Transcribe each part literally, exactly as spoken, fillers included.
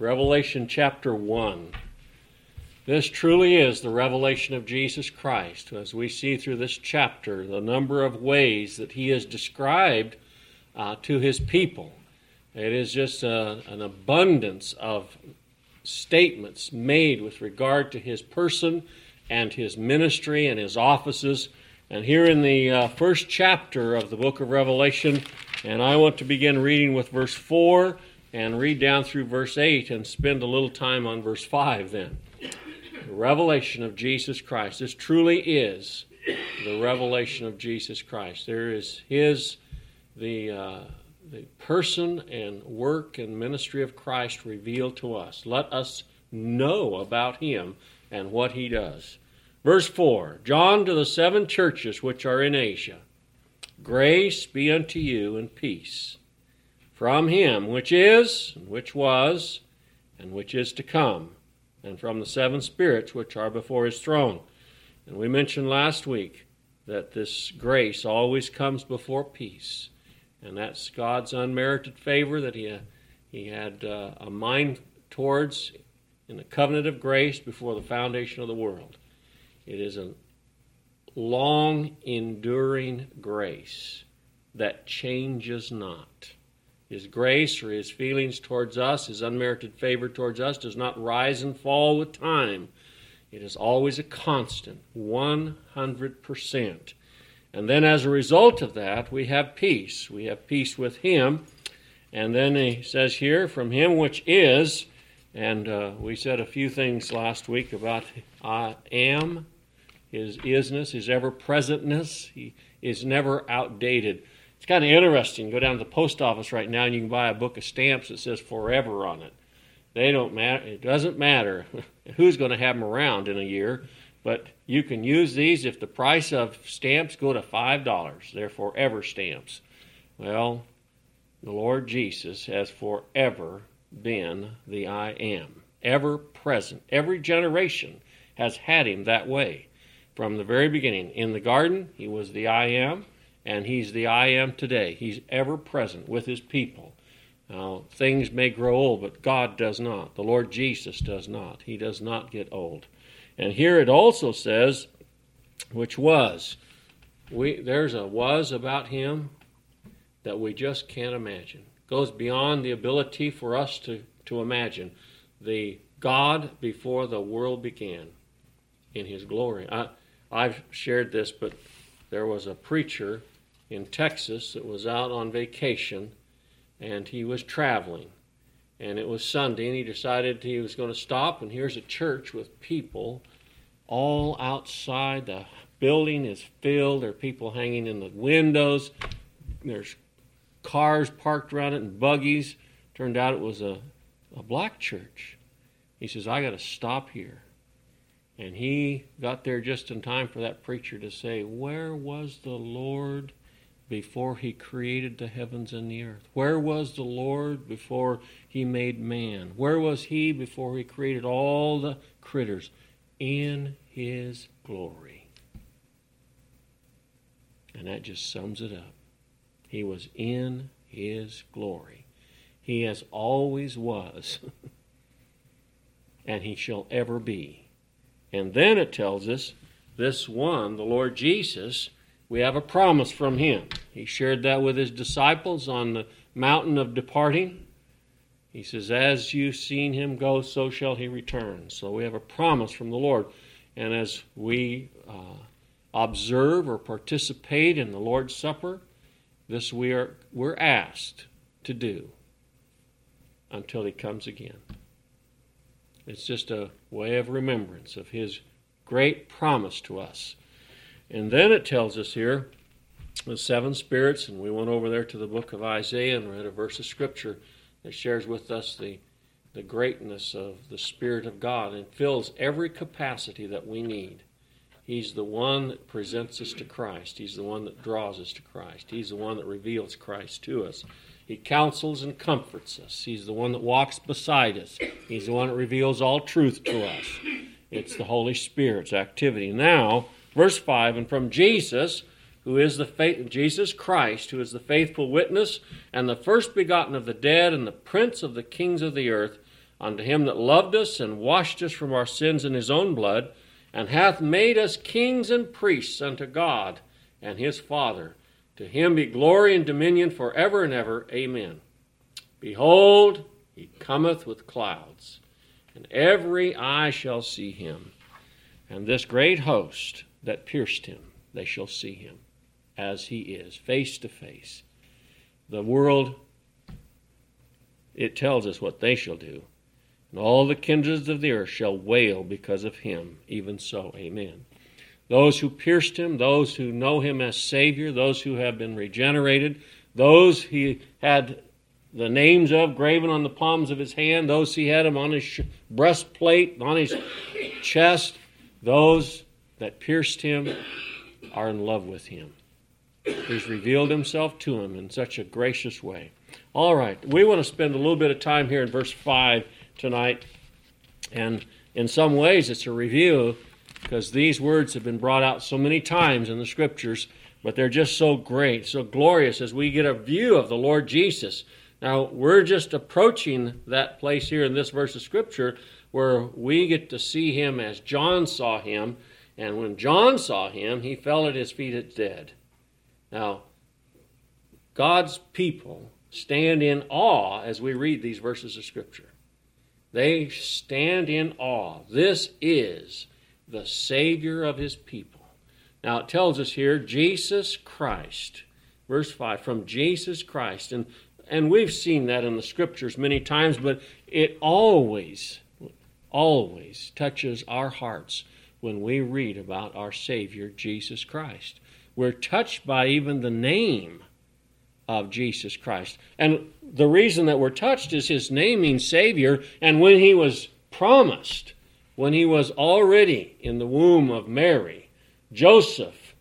Revelation chapter one. This truly is the revelation of Jesus Christ, as we see through this chapter the number of ways that he is described uh, to his people. It is just a, an abundance of statements made with regard to his person and his ministry and his offices. And here in the uh, first chapter of the book of Revelation, and I want to begin reading with verse four and read down through verse eight and spend a little time on verse five then. The revelation of Jesus Christ. This truly is the revelation of Jesus Christ. There is his, the, uh, the person and work and ministry of Christ revealed to us. Let us know about him and what he does. Verse four, John to the seven churches which are in Asia, grace be unto you and peace from him which is, and which was, and which is to come, and from the seven spirits which are before his throne. And we mentioned last week that this grace always comes before peace, and that's God's unmerited favor that he, he had uh, a mind towards in the covenant of grace before the foundation of the world. It is a long, enduring grace that changes not. His grace or his feelings towards us, his unmerited favor towards us, does not rise and fall with time. It is always a constant, one hundred percent. And then as a result of that, we have peace. We have peace with him. And then he says here, from him which is, and uh, we said a few things last week about I am, his isness, his ever-presentness. He is never outdated. It's kind of interesting. Go down to the post office right now and you can buy a book of stamps that says forever on it. They don't matter. It doesn't matter who's going to have them around in a year, but you can use these if the price of stamps go to five dollars. They're forever stamps. Well, the Lord Jesus has forever been the I am, ever present. Every generation has had him that way from the very beginning. In the garden, he was the I am, and he's the I am today. He's ever present with his people. Now, things may grow old, but God does not. The Lord Jesus does not. He does not get old. And here it also says, which was. We, there's a was about him that we just can't imagine. It goes beyond the ability for us to, to imagine. The God before the world began in his glory. I, I've shared this, but there was a preacher in Texas that was out on vacation, and he was traveling. And it was Sunday, and he decided he was going to stop, and here's a church with people all outside. The building is filled. There are people hanging in the windows. There's cars parked around it and buggies. Turned out it was a, a black church. He says, I got to stop here. And he got there just in time for that preacher to say, where was the Lord before he created the heavens and the earth? Where was the Lord before he made man? Where was he before he created all the critters? In his glory. And that just sums it up. He was in his glory. He as always was, and he shall ever be. And then it tells us, this one, the Lord Jesus, we have a promise from him. He shared that with his disciples on the mountain of departing. He says, as you've seen him go, so shall he return. So we have a promise from the Lord. And as we uh, observe or participate in the Lord's Supper, this we are, we're asked to do until he comes again. It's just a way of remembrance of his great promise to us. And then it tells us here, the seven spirits, and we went over there to the book of Isaiah and read a verse of scripture that shares with us the, the greatness of the Spirit of God and fills every capacity that we need. He's the one that presents us to Christ. He's the one that draws us to Christ. He's the one that reveals Christ to us. He counsels and comforts us. He's the one that walks beside us. He's the one that reveals all truth to us. It's the Holy Spirit's activity. Now, verse five, and from Jesus, who is the faith, Jesus Christ, who is the faithful witness, and the first begotten of the dead, and the prince of the kings of the earth, unto him that loved us and washed us from our sins in his own blood, and hath made us kings and priests unto God and his Father. To him be glory and dominion forever and ever. Amen. Behold, he cometh with clouds, and every eye shall see him. And this great host that pierced him, they shall see him as he is, face to face. The world, it tells us what they shall do. And all the kindreds of the earth shall wail because of him. Even so, amen. Those who pierced him, those who know him as Savior, those who have been regenerated, those he had the names of graven on the palms of his hand, those he had them on his breastplate, on his chest, those that pierced him are in love with him. He's revealed himself to him in such a gracious way. All right, we want to spend a little bit of time here in verse five tonight, and in some ways it's a review, because these words have been brought out so many times in the Scriptures, but they're just so great, so glorious as we get a view of the Lord Jesus. Now, we're just approaching that place here in this verse of Scripture where we get to see him as John saw him, and when John saw him, he fell at his feet as dead. Now, God's people stand in awe as we read these verses of Scripture. They stand in awe. This is the Savior of his people. Now it tells us here, Jesus Christ, verse five, from Jesus Christ. And and we've seen that in the Scriptures many times, but it always, always touches our hearts when we read about our Savior, Jesus Christ. We're touched by even the name of Jesus Christ. And the reason that we're touched is his name means Savior, and when he was promised, when he was already in the womb of Mary, Joseph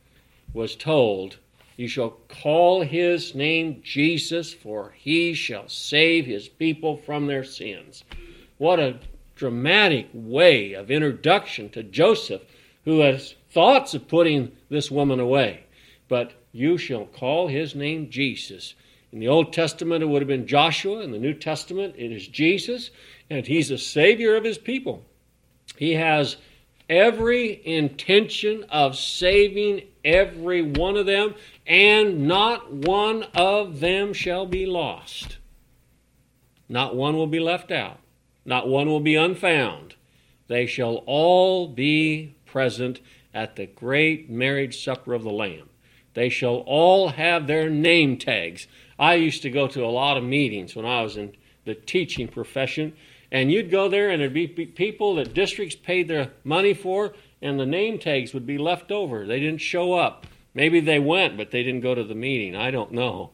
was told, "You shall call his name Jesus, for he shall save his people from their sins." What a dramatic way of introduction to Joseph, who has thoughts of putting this woman away. But you shall call his name Jesus. In the Old Testament, it would have been Joshua. In the New Testament, it is Jesus, and he's the Savior of his people. He has every intention of saving every one of them, and not one of them shall be lost. Not one will be left out. Not one will be unfound. They shall all be present at the great marriage supper of the Lamb. They shall all have their name tags. I used to go to a lot of meetings when I was in the teaching profession, and you'd go there and there'd be people that districts paid their money for, and the name tags would be left over. They didn't show up. Maybe they went, but they didn't go to the meeting. I don't know.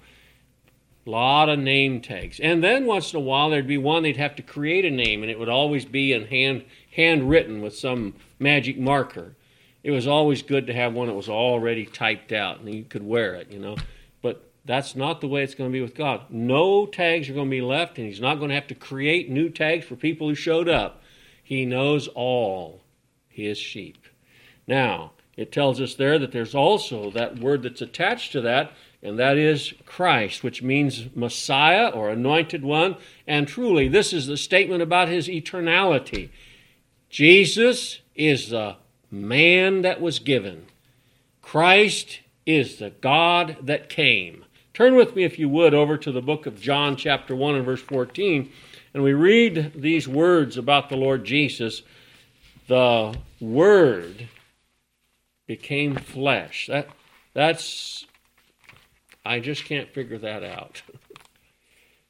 A lot of name tags. And then once in a while there'd be one they'd have to create a name, and it would always be in hand handwritten with some magic marker. It was always good to have one that was already typed out, and you could wear it, you know. But that's not the way it's going to be with God. No tags are going to be left, and he's not going to have to create new tags for people who showed up. He knows all his sheep. Now, it tells us there that there's also that word that's attached to that, and that is Christ, which means Messiah or Anointed One. And truly, this is the statement about his eternality. Jesus is the man that was given. Christ is the God that came. Turn with me, if you would, over to the book of John, chapter one and verse fourteen, and we read these words about the Lord Jesus. The Word became flesh. That, that's, I just can't figure that out.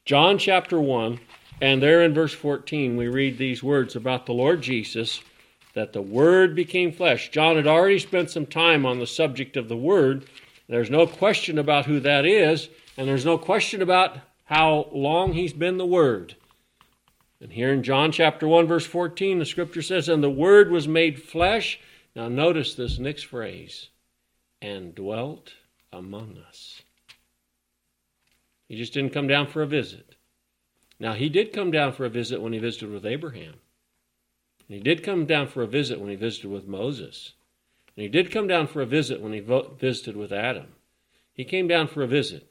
John chapter one, and there in verse fourteen, we read these words about the Lord Jesus, that the Word became flesh. John had already spent some time on the subject of the Word. There's no question about who that is, and there's no question about how long he's been the Word. And here in John chapter one, verse fourteen, the Scripture says, "And the Word was made flesh." Now notice this next phrase, "and dwelt among us." He just didn't come down for a visit. Now, he did come down for a visit when he visited with Abraham. And he did come down for a visit when he visited with Moses. And he did come down for a visit when he vo- visited with Adam. He came down for a visit.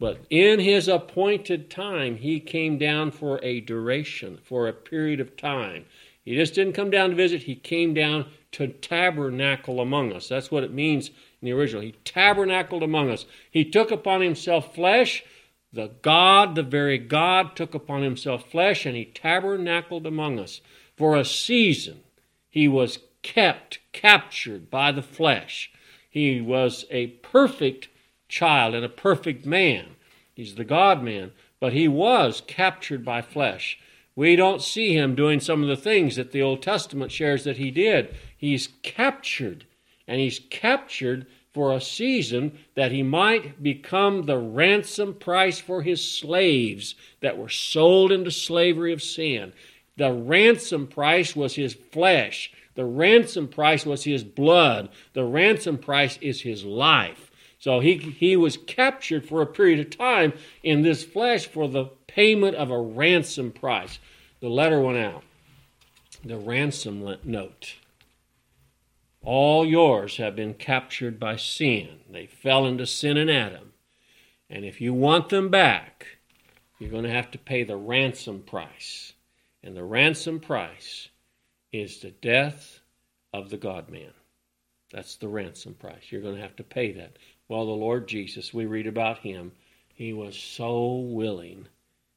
But in his appointed time, he came down for a duration, for a period of time. He just didn't come down to visit. He came down to tabernacle among us. That's what it means in the original. He tabernacled among us. He took upon himself flesh. The God, the very God, took upon himself flesh, and he tabernacled among us. For a season, he was kept, captured by the flesh. He was a perfect child and a perfect man. He's the God-man, but he was captured by flesh. We don't see him doing some of the things that the Old Testament shares that he did. He's captured, and he's captured for a season that he might become the ransom price for his slaves that were sold into slavery of sin. The ransom price was his flesh. The ransom price was his blood. The ransom price is his life. So he he was captured for a period of time in this flesh for the payment of a ransom price. The letter went out. The ransom note. All yours have been captured by sin. They fell into sin in Adam. And if you want them back, you're going to have to pay the ransom price. And the ransom price is the death of the God-man. That's the ransom price. You're going to have to pay that. Well, the Lord Jesus, we read about him. He was so willing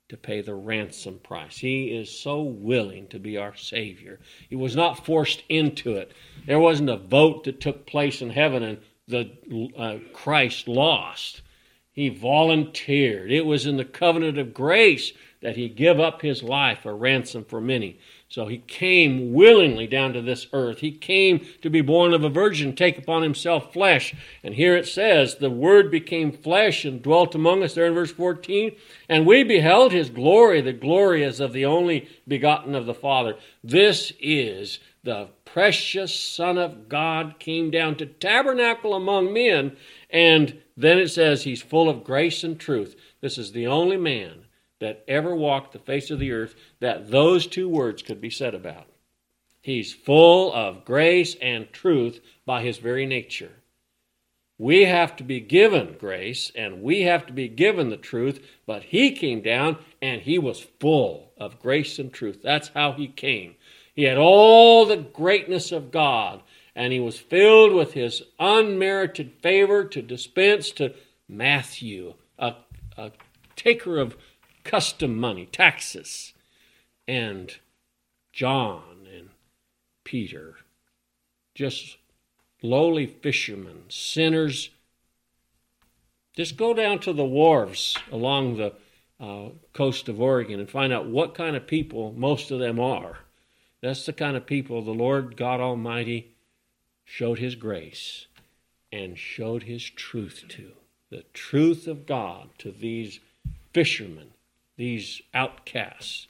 to pay the ransom price. He is so willing to be our Savior. He was not forced into it. There wasn't a vote that took place in heaven and the uh, Christ lost. He volunteered. It was in the covenant of grace that he give up his life a ransom for many. So he came willingly down to this earth. He came to be born of a virgin, take upon himself flesh. And here it says, the Word became flesh and dwelt among us, there in verse fourteen. And we beheld his glory, the glory as of the only begotten of the Father. This is the precious Son of God came down to tabernacle among men. And then it says he's full of grace and truth. This is the only man that ever walked the face of the earth that those two words could be said about. He's full of grace and truth by his very nature. We have to be given grace and we have to be given the truth, but he came down and he was full of grace and truth. That's how he came. He had all the greatness of God and he was filled with his unmerited favor to dispense to Matthew, a, a taker of custom money, taxes, and John and Peter, just lowly fishermen, sinners. Just go down to the wharves along the uh, coast of Oregon and find out what kind of people most of them are. That's the kind of people the Lord God Almighty showed his grace and showed his truth to, the truth of God to these fishermen. These outcasts,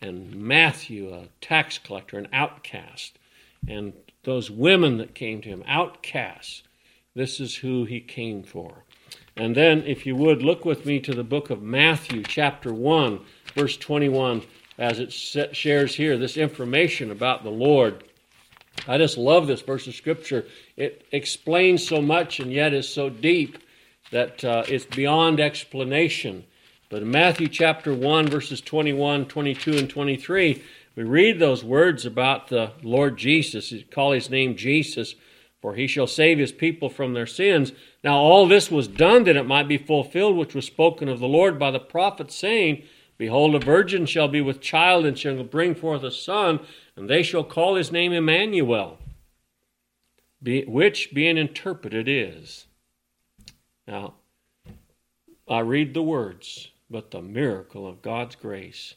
and Matthew, a tax collector, an outcast, and those women that came to him, outcasts. This is who he came for. And then, if you would, look with me to the book of Matthew, chapter one, verse twenty-one, as it shares here this information about the Lord. I just love this verse of Scripture. It explains so much and yet is so deep that uh, it's beyond explanation. But in Matthew chapter one, verses twenty-one, twenty-two, and twenty-three, we read those words about the Lord Jesus. He call his name Jesus, for he shall save his people from their sins. Now all this was done that it might be fulfilled, which was spoken of the Lord by the prophet, saying, Behold, a virgin shall be with child, and shall bring forth a son, and they shall call his name Emmanuel, which being interpreted is. Now, I read the words. But the miracle of God's grace,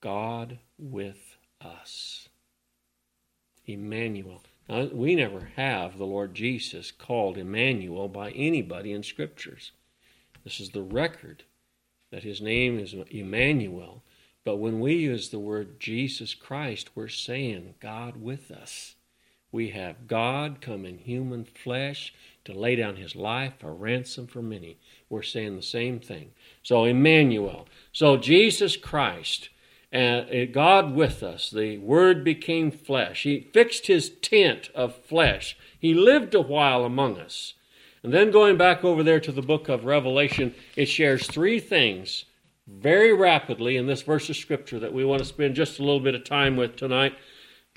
God with us. Emmanuel. Now, we never have the Lord Jesus called Emmanuel by anybody in Scriptures. This is the record that his name is Emmanuel. But when we use the word Jesus Christ, we're saying God with us. We have God come in human flesh to lay down his life, a ransom for many. We're saying the same thing. So Emmanuel. So Jesus Christ, uh, God with us, the Word became flesh. He fixed his tent of flesh. He lived a while among us. And then going back over there to the book of Revelation, it shares three things very rapidly in this verse of Scripture that we want to spend just a little bit of time with tonight.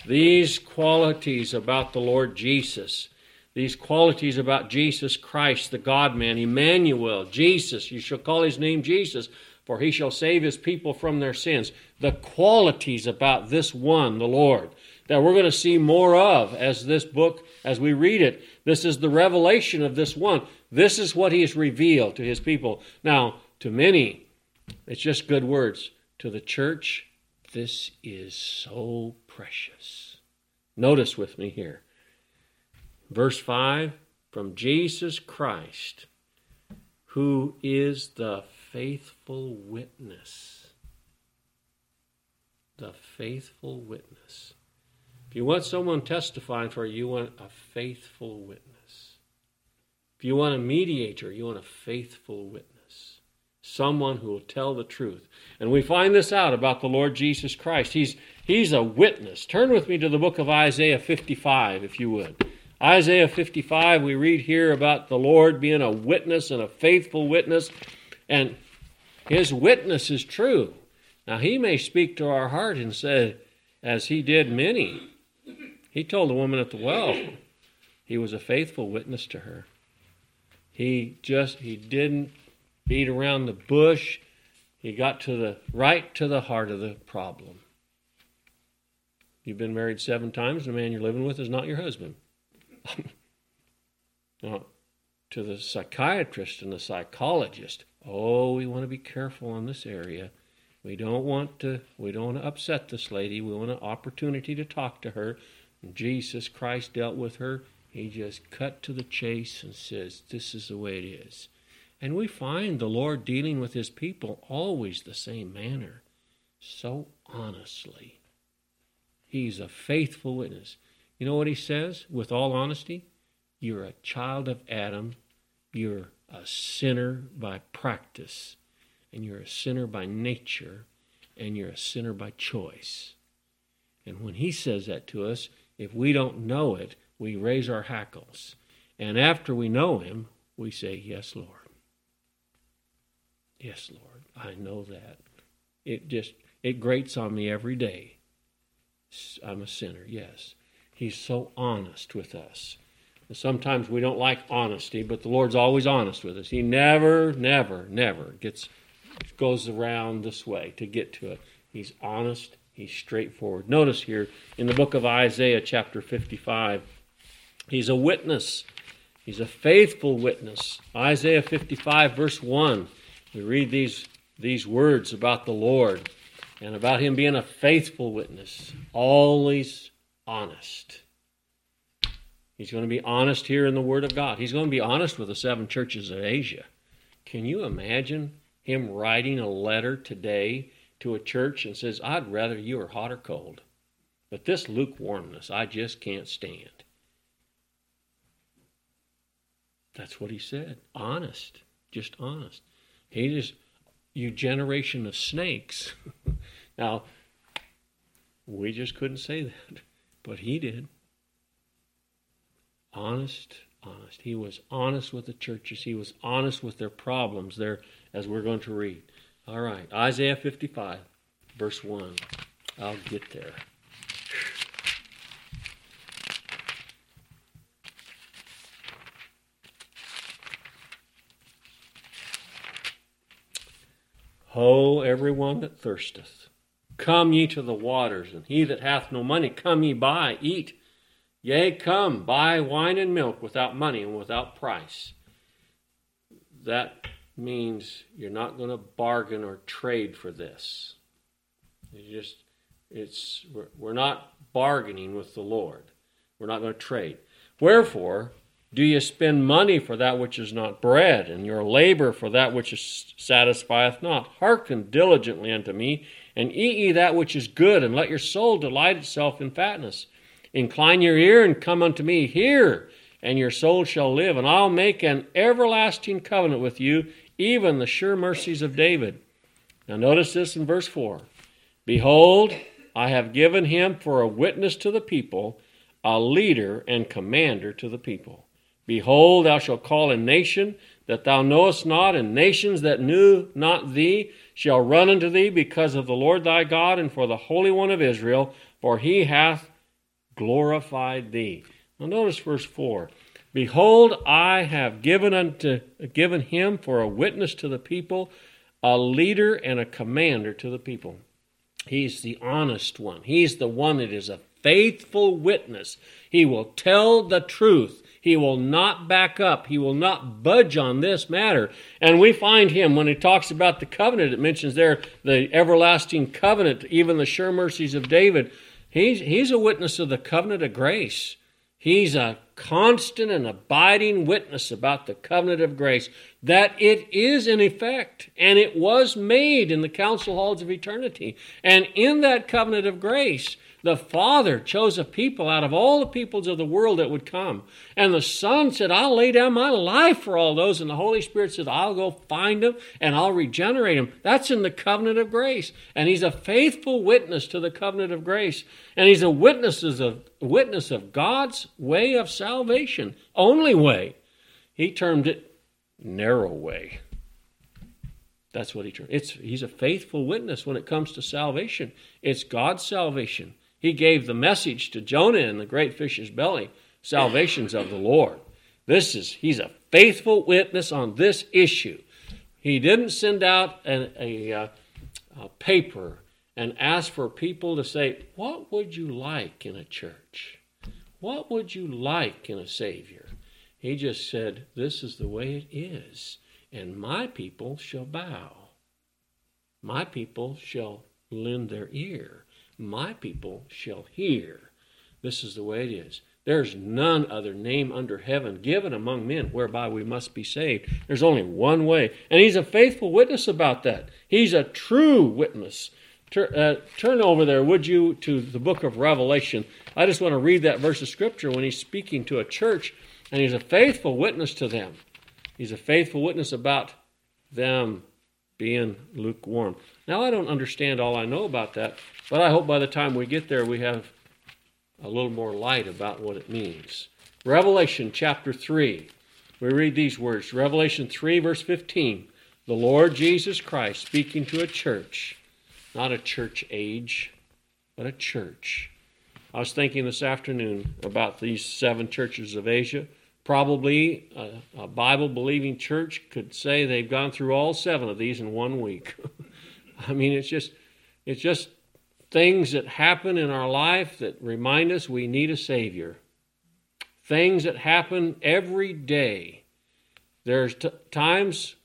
These qualities about the Lord Jesus, these qualities about Jesus Christ, the God-man, Emmanuel, Jesus, you shall call his name Jesus, for he shall save his people from their sins. The qualities about this one, the Lord, that we're going to see more of as this book, as we read it. This is the revelation of this one. This is what he has revealed to his people. Now, to many, it's just good words. To the church, this is so precious. Notice with me here. Verse five, from Jesus Christ, who is the faithful witness. The faithful witness. If you want someone testifying for you, you want a faithful witness. If you want a mediator, you want a faithful witness. Someone who will tell the truth. And we find this out about the Lord Jesus Christ. He's, he's a witness. Turn with me to the book of Isaiah fifty-five, if you would. Isaiah fifty-five, we read here about the Lord being a witness and a faithful witness. And his witness is true. Now, he may speak to our heart and say, as he did many, he told the woman at the well, he was a faithful witness to her. He just, he didn't beat around the bush. He got to the right to the heart of the problem. You've been married seven times, the man you're living with is not your husband. Now, to the psychiatrist and the psychologist, oh, we want to be careful on this area. We don't want to, we don't want to upset this lady. We want an opportunity to talk to her. And Jesus Christ dealt with her. He just cut to the chase and says, this is the way it is. And we find the Lord dealing with his people always the same manner. So honestly, he's a faithful witness. You know what he says with all honesty? You're a child of Adam. You're a sinner by practice. And you're a sinner by nature, and you're a sinner by choice. And when he says that to us, if we don't know it, we raise our hackles. And after we know him, we say, yes, Lord. Yes, Lord, I know that. It just, it grates on me every day. I'm a sinner, yes. He's so honest with us. Sometimes we don't like honesty, but the Lord's always honest with us. He never, never, never gets goes around this way to get to it. He's honest. He's straightforward. Notice here in the book of Isaiah chapter fifty-five, he's a witness. He's a faithful witness. Isaiah fifty-five verse one, we read these, these words about the Lord and about him being a faithful witness, always honest. He's going to be honest here in the Word of God. He's going to be honest with the seven churches in Asia. Can you imagine him writing a letter today to a church and says, I'd rather you were hot or cold, but this lukewarmness I just can't stand. That's what he said. Honest. Just honest. He just, you generation of snakes. Now, we just couldn't say that, but he did. Honest, honest. He was honest with the churches. He was honest with their problems there, as we're going to read. All right, Isaiah fifty-five, verse one. I'll get there. Ho, everyone that thirsteth, come ye to the waters, and he that hath no money, come ye buy, eat. Yea, come, buy wine and milk without money and without price. That means you're not going to bargain or trade for this. You just, it's we're, we're not bargaining with the Lord. We're not going to trade. Wherefore, do you spend money for that which is not bread, and your labor for that which is satisfieth not? Hearken diligently unto me, and eat ye that which is good, and let your soul delight itself in fatness. Incline your ear and come unto me. Hear, and your soul shall live. And I'll make an everlasting covenant with you, even the sure mercies of David. Now notice this in verse four. Behold, I have given him for a witness to the people, a leader and commander to the people. Behold, thou shalt call a nation that thou knowest not, and nations that knew not thee shall run unto thee because of the Lord thy God and for the Holy One of Israel, for he hath glorified thee. Now notice verse four. Behold, I have given unto given him for a witness to the people, a leader and a commander to the people. He's the honest one. He's the one that is a faithful witness. He will tell the truth. He will not back up. He will not budge on this matter. And we find him when he talks about the covenant. It mentions there the everlasting covenant, even the sure mercies of David. He's, he's a witness of the covenant of grace. He's a constant and abiding witness about the covenant of grace, that it is in effect, and it was made in the council halls of eternity. And in that covenant of grace, the Father chose a people out of all the peoples of the world that would come. And the Son said, I'll lay down my life for all those. And the Holy Spirit said, I'll go find them and I'll regenerate them. That's in the covenant of grace. And he's a faithful witness to the covenant of grace. And he's a witness of, witness of God's way of salvation. Salvation, only way. He termed it narrow way. That's what he termed it. It's, he's a faithful witness when it comes to salvation. It's God's salvation. He gave the message to Jonah in the great fish's belly, salvation's of the Lord. This is, he's a faithful witness on this issue. He didn't send out an, a, a, a paper and ask for people to say, what would you like in a church? What would you like in a Savior? He just said, this is the way it is, and my people shall bow. My people shall lend their ear. My people shall hear. This is the way it is. There's none other name under heaven given among men whereby we must be saved. There's only one way, and he's a faithful witness about that. He's a true witness. Tur- uh, turn over there, would you, to the book of Revelation. I just want to read that verse of Scripture when he's speaking to a church, and he's a faithful witness to them. He's a faithful witness about them being lukewarm. Now, I don't understand all I know about that, but I hope by the time we get there we have a little more light about what it means. Revelation chapter three, we read these words. Revelation three, verse fifteen, the Lord Jesus Christ speaking to a church. Not a church age, but a church. I was thinking this afternoon about these seven churches of Asia. Probably a, a Bible-believing church could say they've gone through all seven of these in one week. I mean, it's just, it's just things that happen in our life that remind us we need a Savior. Things that happen every day. There's t- times,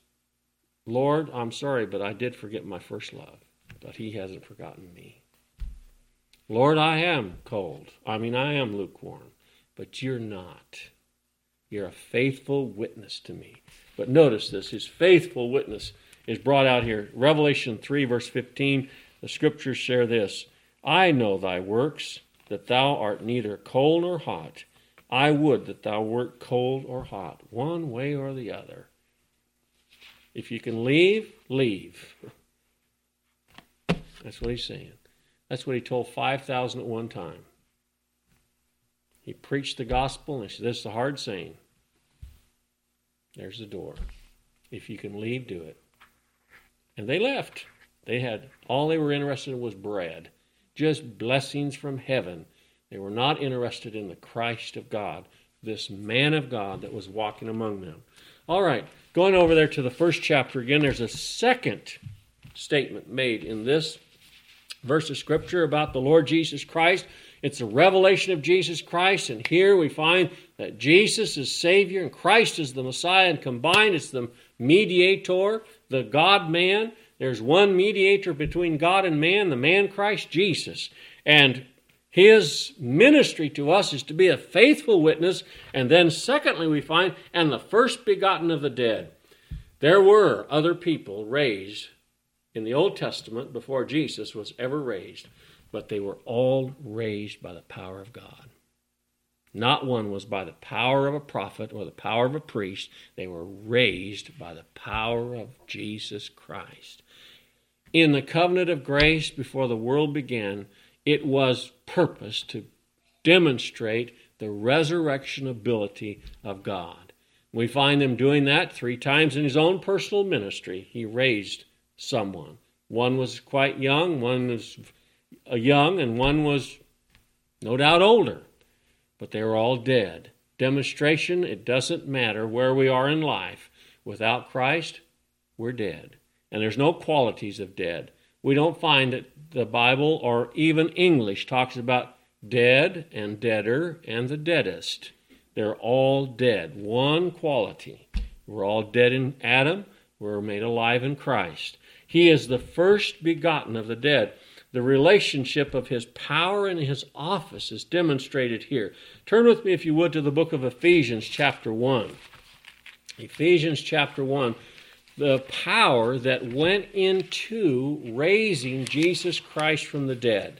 Lord, I'm sorry, but I did forget my first love. But he hasn't forgotten me. Lord, I am cold. I mean, I am lukewarm. But you're not. You're a faithful witness to me. But notice this. His faithful witness is brought out here. Revelation three, verse fifteen. The Scriptures share this. I know thy works, that thou art neither cold nor hot. I would that thou wert cold or hot, one way or the other. If you can leave, leave. That's what he's saying. That's what he told five thousand at one time. He preached the gospel, and he said, this is the hard saying. There's the door. If you can leave, do it. And they left. They had, all they were interested in was bread. Just blessings from heaven. They were not interested in the Christ of God, this man of God that was walking among them. All right, going over there to the first chapter again, there's a second statement made in this verse of Scripture about the Lord Jesus Christ. It's a revelation of Jesus Christ, and here we find that Jesus is Savior and Christ is the Messiah, and combined it's the mediator, the God-man. There's one mediator between God and man, the man Christ Jesus. And his ministry to us is to be a faithful witness. And then secondly we find, and the first begotten of the dead. There were other people raised in the Old Testament, before Jesus was ever raised, but they were all raised by the power of God. Not one was by the power of a prophet or the power of a priest. They were raised by the power of Jesus Christ. In the covenant of grace before the world began, it was purposed to demonstrate the resurrection ability of God. We find him doing that three times in his own personal ministry. He raised someone. One was quite young, one was young, and one was no doubt older. But they were all dead. Demonstration, it doesn't matter where we are in life. Without Christ, we're dead. And there's no qualities of dead. We don't find that the Bible or even English talks about dead and deader and the deadest. They're all dead. One quality. We're all dead in Adam. We're made alive in Christ. He is the first begotten of the dead. The relationship of his power and his office is demonstrated here. Turn with me, if you would, to the book of Ephesians chapter one. Ephesians chapter one. The power that went into raising Jesus Christ from the dead.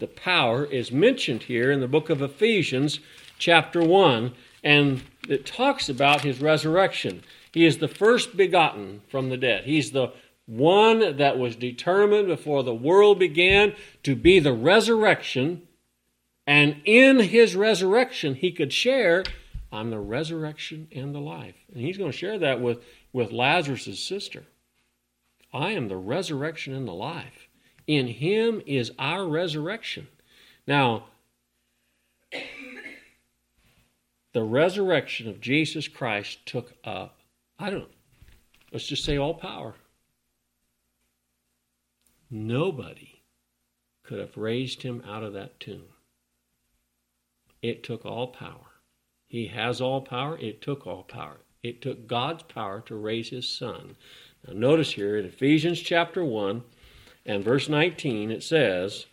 The power is mentioned here in the book of Ephesians chapter one, and it talks about his resurrection. He is the first begotten from the dead. He's the one that was determined before the world began to be the resurrection, and in his resurrection he could share, I'm the resurrection and the life. And he's going to share that with with Lazarus' sister. I am the resurrection and the life. In him is our resurrection. Now, the resurrection of Jesus Christ took up, I don't, let's just say all power. Nobody could have raised him out of that tomb. It took all power. He has all power. It took all power. It took God's power to raise his son. Now notice here in Ephesians chapter one and verse nineteen, it says,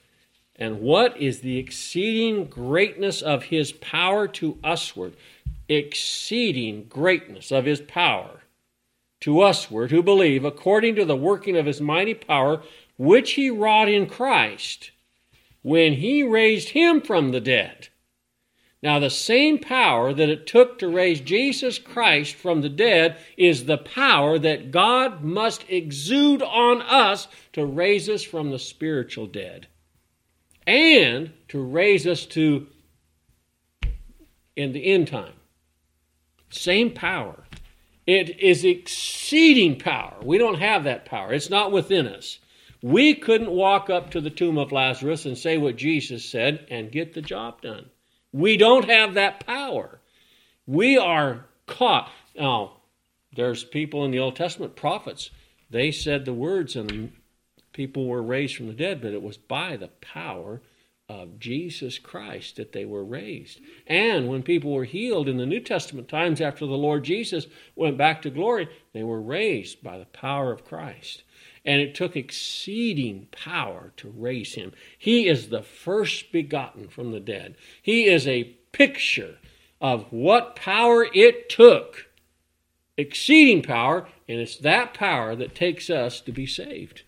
and what is the exceeding greatness of his power to usward? Exceeding greatness of his power to usward who believe, according to the working of his mighty power, which he wrought in Christ, when he raised him from the dead. Now, the same power that it took to raise Jesus Christ from the dead is the power that God must exude on us to raise us from the spiritual dead and to raise us to in the end time. Same power. It is exceeding power. We don't have that power. It's not within us. We couldn't walk up to the tomb of Lazarus and say what Jesus said and get the job done. We don't have that power. We are caught. Now, there's people in the Old Testament, prophets, they said the words and people were raised from the dead, but it was by the power of Jesus Christ that they were raised. And when people were healed in the New Testament times after the Lord Jesus went back to glory, they were raised by the power of Christ. And it took exceeding power to raise him. He is the first begotten from the dead. He is a picture of what power it took. Exceeding power, and it's that power that takes us to be saved.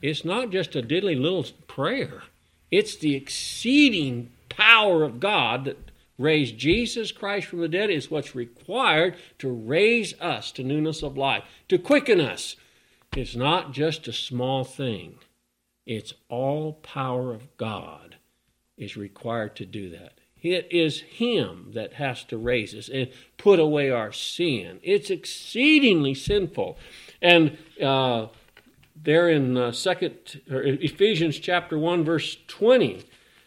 It's not just a diddly little prayer. It's the exceeding power of God that raised Jesus Christ from the dead is what's required to raise us to newness of life, to quicken us. It's not just a small thing. It's all power of God is required to do that. It is him that has to raise us and put away our sin. It's exceedingly sinful. And uh, there in uh, second, or Ephesians chapter one, verse twenty,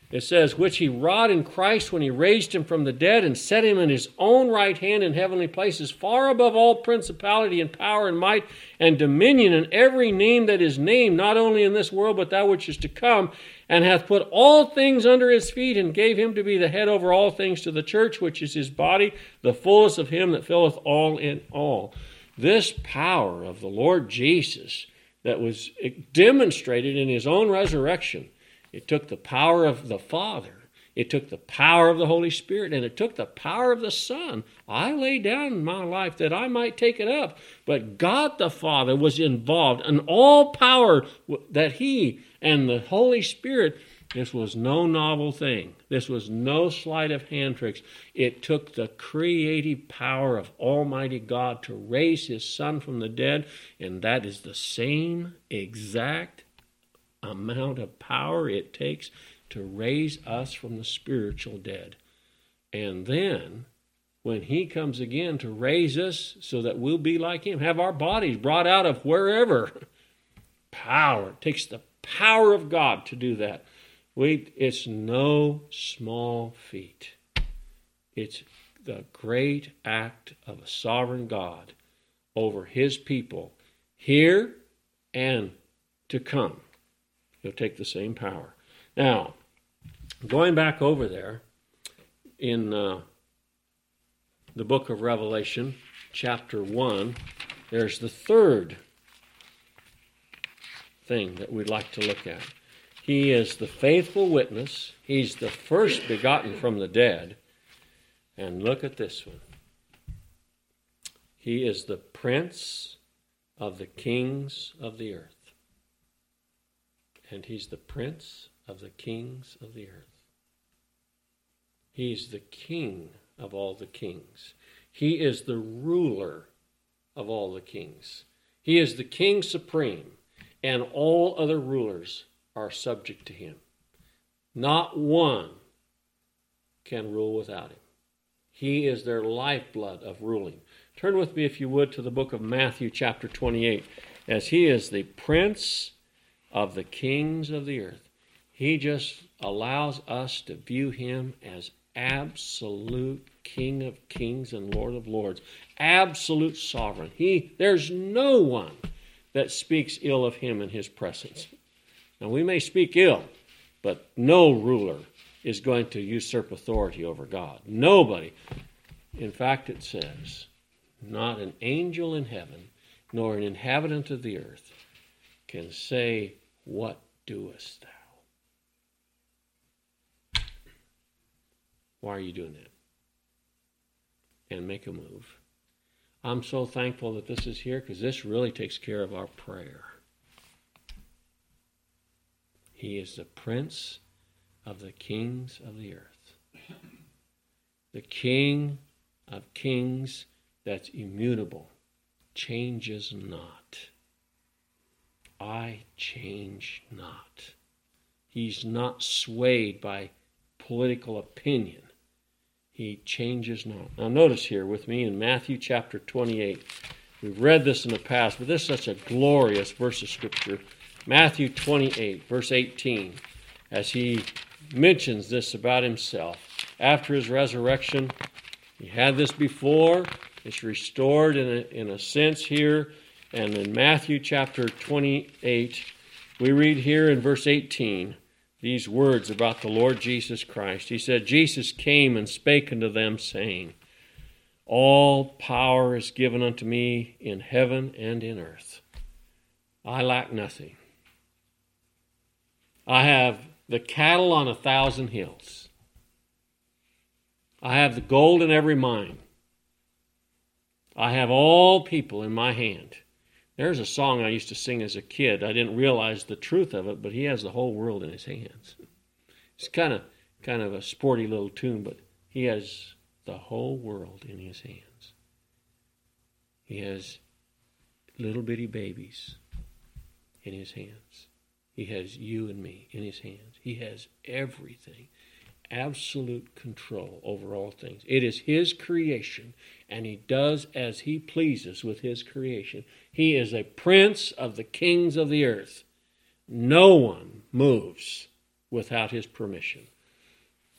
it says, which he wrought in Christ when he raised him from the dead and set him in his own right hand in heavenly places, far above all principality and power and might and dominion and every name that is named, not only in this world, but that which is to come, and hath put all things under his feet and gave him to be the head over all things to the church, which is his body, the fullness of him that filleth all in all. This power of the Lord Jesus that was demonstrated in his own resurrection, it took the power of the Father, it took the power of the Holy Spirit, and it took the power of the Son. I lay down my life that I might take it up. But God the Father was involved, and all power that he and the Holy Spirit, this was no novel thing. This was no sleight of hand tricks. It took the creative power of Almighty God to raise his Son from the dead, and that is the same exact amount of power it takes to raise us from the spiritual dead. And then, when he comes again to raise us so that we'll be like him, have our bodies brought out of wherever. Power. It takes the power of God to do that. We, it's no small feat. It's the great act of a sovereign God over his people here and to come. He'll take the same power. Now, going back over there in uh, the book of Revelation, chapter one, there's the third thing that we'd like to look at. He is the faithful witness. He's the first begotten from the dead. And look at this one. He is the prince of the kings of the earth. And he's the prince of the kings of the earth. He's the king of all the kings. He is the ruler of all the kings. He is the king supreme, and all other rulers are subject to him. Not one can rule without him. He is their lifeblood of ruling. Turn with me, if you would, to the book of Matthew, chapter twenty-eight, as he is the prince of the kings of the earth. He just allows us to view him as absolute King of kings and Lord of lords, absolute sovereign. He, there's no one that speaks ill of him in his presence. Now, we may speak ill, but no ruler is going to usurp authority over God. Nobody. In fact, it says, not an angel in heaven, nor an inhabitant of the earth, can say, "What doest thou?" Why are you doing that? And make a move. I'm so thankful that this is here, because this really takes care of our prayer. He is the prince of the kings of the earth. The king of kings that's immutable, changes not. I change not. He's not swayed by political opinion. He changes not. Now notice here with me in Matthew chapter twenty-eight. We've read this in the past, but this is such a glorious verse of Scripture. Matthew twenty-eight, verse eighteen, as he mentions this about himself. After his resurrection, he had this before. It's restored in a, in a sense here. And in Matthew chapter twenty-eight, we read here in verse eighteen, these words about the Lord Jesus Christ. He said, "Jesus came and spake unto them, saying, All power is given unto me in heaven and in earth. I lack nothing. I have the cattle on a thousand hills. I have the gold in every mine. I have all people in my hand." There's a song I used to sing as a kid. I didn't realize the truth of it, but he has the whole world in his hands. It's kind of kind of a sporty little tune, but he has the whole world in his hands. He has little bitty babies in his hands. He has you and me in his hands. He has everything. Absolute control over all things. It is his creation, and he does as he pleases with his creation. He is a prince of the kings of the earth. No one moves without his permission.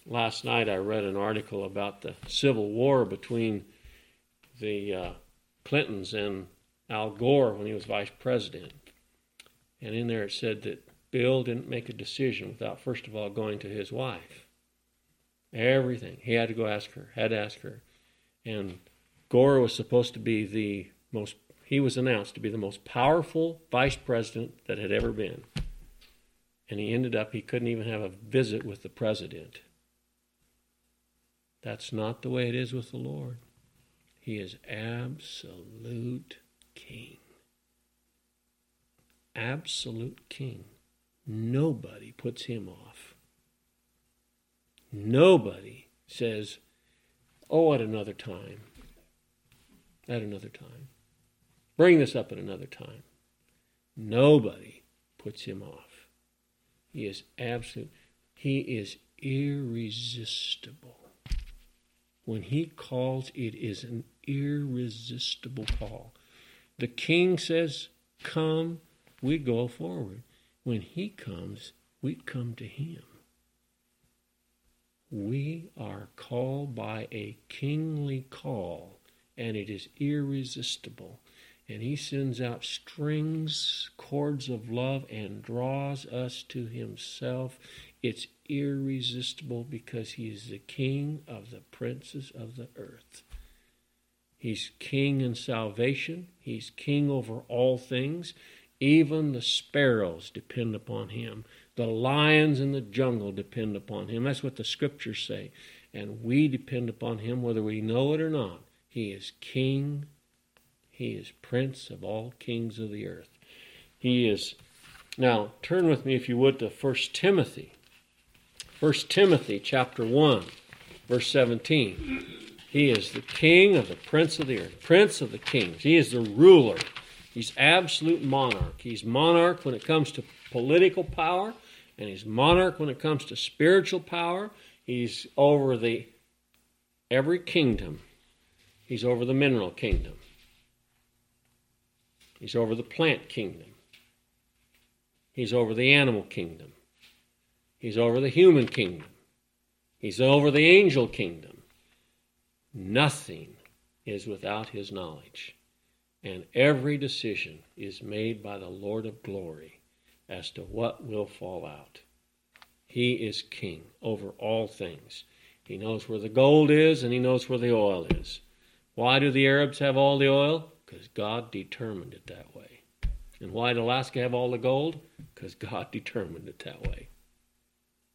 Last night I read an article about the Civil War between the uh, Clintons and Al Gore when he was vice president. And in there it said that Bill didn't make a decision without first of all going to his wife. Everything. He had to go ask her, had to ask her. And Gore was supposed to be the most, he was announced to be the most powerful vice president that had ever been. And he ended up, he couldn't even have a visit with the president. That's not the way it is with the Lord. He is absolute king. Absolute king. Nobody puts him off. Nobody says, "Oh, at another time, at another time. Bring this up at another time." Nobody puts him off. He is absolute. He is irresistible. When he calls, it is an irresistible call. The king says, come, we go forward. When he comes, we come to him. We are called by a kingly call, and it is irresistible. And he sends out strings, cords of love, and draws us to himself. It's irresistible because he is the king of the princes of the earth. He's king in salvation. He's king over all things. Even the sparrows depend upon him. The lions in the jungle depend upon him. That's what the scriptures say. And we depend upon him whether we know it or not. He is king. He is prince of all kings of the earth. He is. Now, turn with me, if you would, to First Timothy. First Timothy chapter one, verse seventeen. He is the king of the prince of the earth, prince of the kings. He is the ruler. He's absolute monarch. He's monarch when it comes to political power, and he's monarch when it comes to spiritual power. He's over the every kingdom. He's over the mineral kingdom. He's over the plant kingdom. He's over the animal kingdom. He's over the human kingdom. He's over the angel kingdom. Nothing is without his knowledge. And every decision is made by the Lord of glory as to what will fall out. He is king over all things. He knows where the gold is and he knows where the oil is. Why do the Arabs have all the oil? Because God determined it that way. And why did Alaska have all the gold? Because God determined it that way.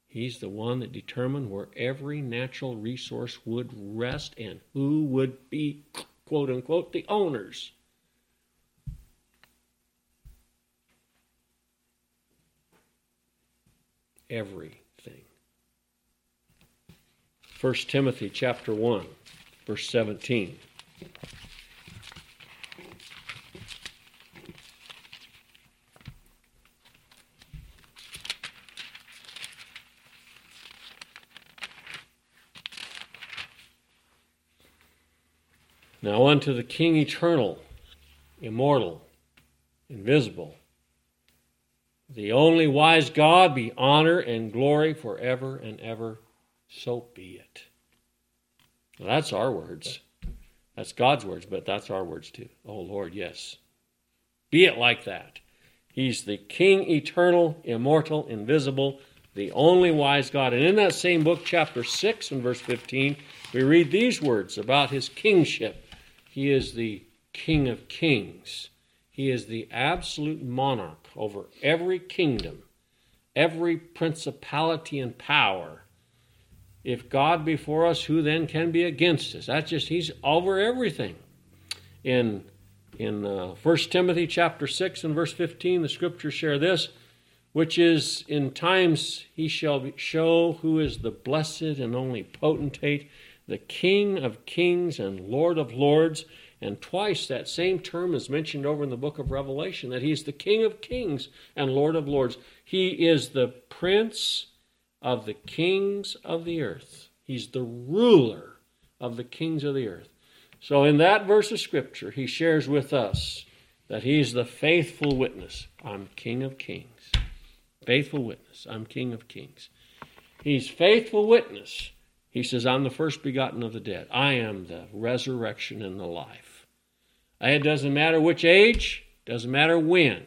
He's the one that determined where every natural resource would rest and who would be, quote unquote, the owners. Everything. First Timothy chapter one, verse seventeen. Now unto the King eternal, immortal, invisible, the only wise God, be honor and glory forever and ever, so be it. Well, that's our words. That's God's words, but that's our words too. Oh Lord, yes. Be it like that. He's the King eternal, immortal, invisible, the only wise God. And in that same book, chapter six and verse fifteen, we read these words about his kingship. He is the King of kings. He is the absolute monarch over every kingdom, every principality and power. If God be for us, who then can be against us? That's just, he's over everything. In in uh, First Timothy chapter six and verse fifteen, the scriptures share this, which is, in times he shall show who is the blessed and only potentate, the King of kings and Lord of lords. And twice that same term is mentioned over in the book of Revelation, that he's the King of kings and Lord of lords. He is the prince of the kings of the earth. He's the ruler of the kings of the earth. So in that verse of Scripture, he shares with us that he's the faithful witness. I'm King of kings. Faithful witness. I'm King of kings. He's faithful witness. He says, I'm the first begotten of the dead. I am the resurrection and the life. It doesn't matter which age, doesn't matter when.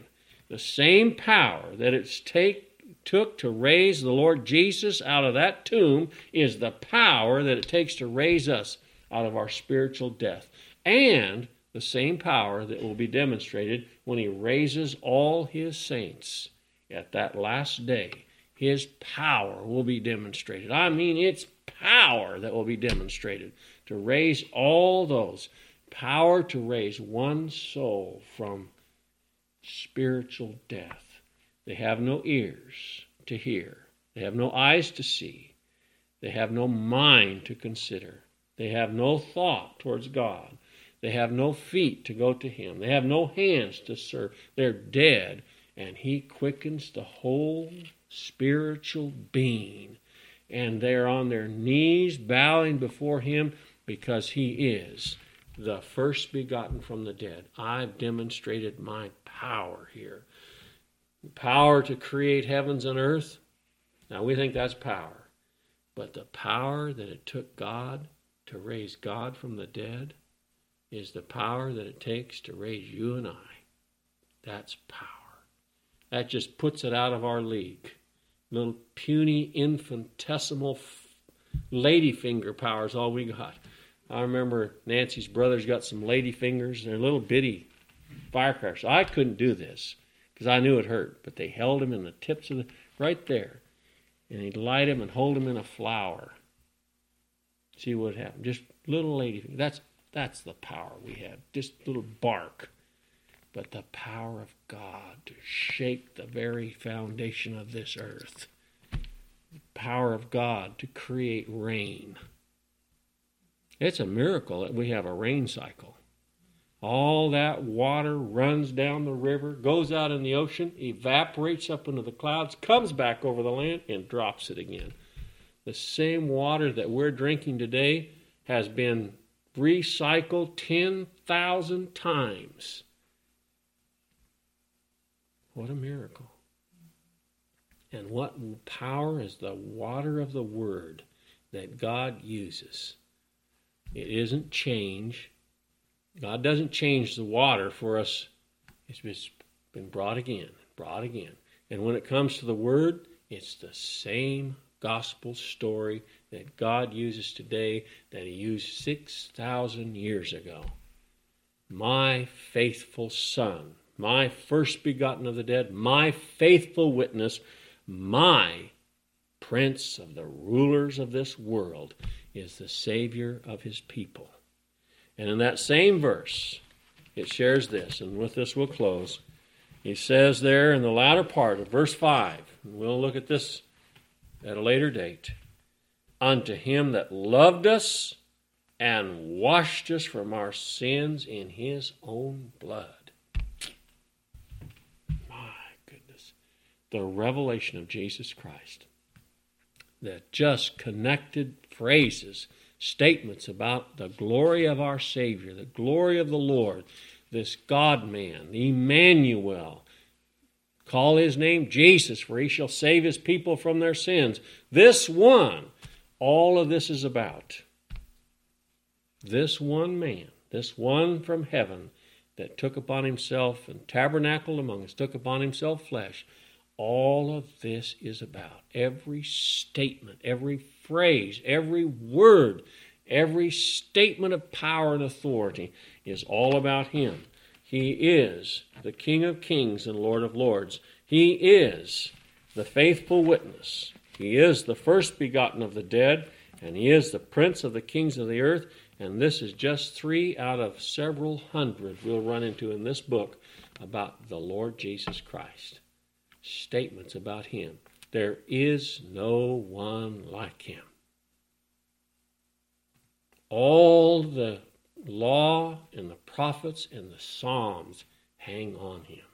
The same power that it take, took to raise the Lord Jesus out of that tomb is the power that it takes to raise us out of our spiritual death. And the same power that will be demonstrated when he raises all his saints at that last day. His power will be demonstrated. I mean, it's power that will be demonstrated to raise all those. Power to raise one soul from spiritual death. They have no ears to hear. They have no eyes to see. They have no mind to consider. They have no thought towards God. They have no feet to go to him. They have no hands to serve. They're dead, and he quickens the whole spiritual being. And they're on their knees bowing before him, because he is the first begotten from the dead. I've demonstrated my power here. The power to create heavens and earth. Now, we think that's power. But the power that it took God to raise God from the dead is the power that it takes to raise you and I. That's power. That just puts it out of our league. Little puny, infinitesimal ladyfinger power is all we got. I remember Nancy's brother's got some ladyfingers, and they're little bitty firecrackers. I couldn't do this because I knew it hurt, but they held him in the tips of the, right there, and he'd light him and hold him in a flower. See what happened. Just little ladyfingers. That's, that's the power we have, just little bark. But the power of God to shake the very foundation of this earth. The power of God to create rain. It's a miracle that we have a rain cycle. All that water runs down the river, goes out in the ocean, evaporates up into the clouds, comes back over the land, and drops it again. The same water that we're drinking today has been recycled ten thousand times. What a miracle. And what power is the water of the Word that God uses? It isn't change. God doesn't change the water for us. It's been brought again, brought again. And when it comes to the Word, it's the same gospel story that God uses today that He used six thousand years ago. My faithful Son, my first begotten of the dead, my faithful witness, my Prince of the rulers of this world is the Savior of His people. And in that same verse, it shares this, and with this we'll close. He says there in the latter part of verse five, and we'll look at this at a later date, unto Him that loved us and washed us from our sins in His own blood. My goodness. The revelation of Jesus Christ. That just connected phrases, statements about the glory of our Savior, the glory of the Lord, this God-man, Emmanuel. Call His name Jesus, for He shall save His people from their sins. This one, all of this is about. This one man, this one from heaven that took upon Himself and tabernacled among us, took upon Himself flesh. All of this is about. Every statement, every phrase, every word, every statement of power and authority is all about Him. He is the King of kings and Lord of lords. He is the faithful witness. He is the first begotten of the dead, and He is the Prince of the kings of the earth. And this is just three out of several hundred we'll run into in this book about the Lord Jesus Christ. Statements about Him. There is no one like Him. All the law and the prophets and the Psalms hang on Him.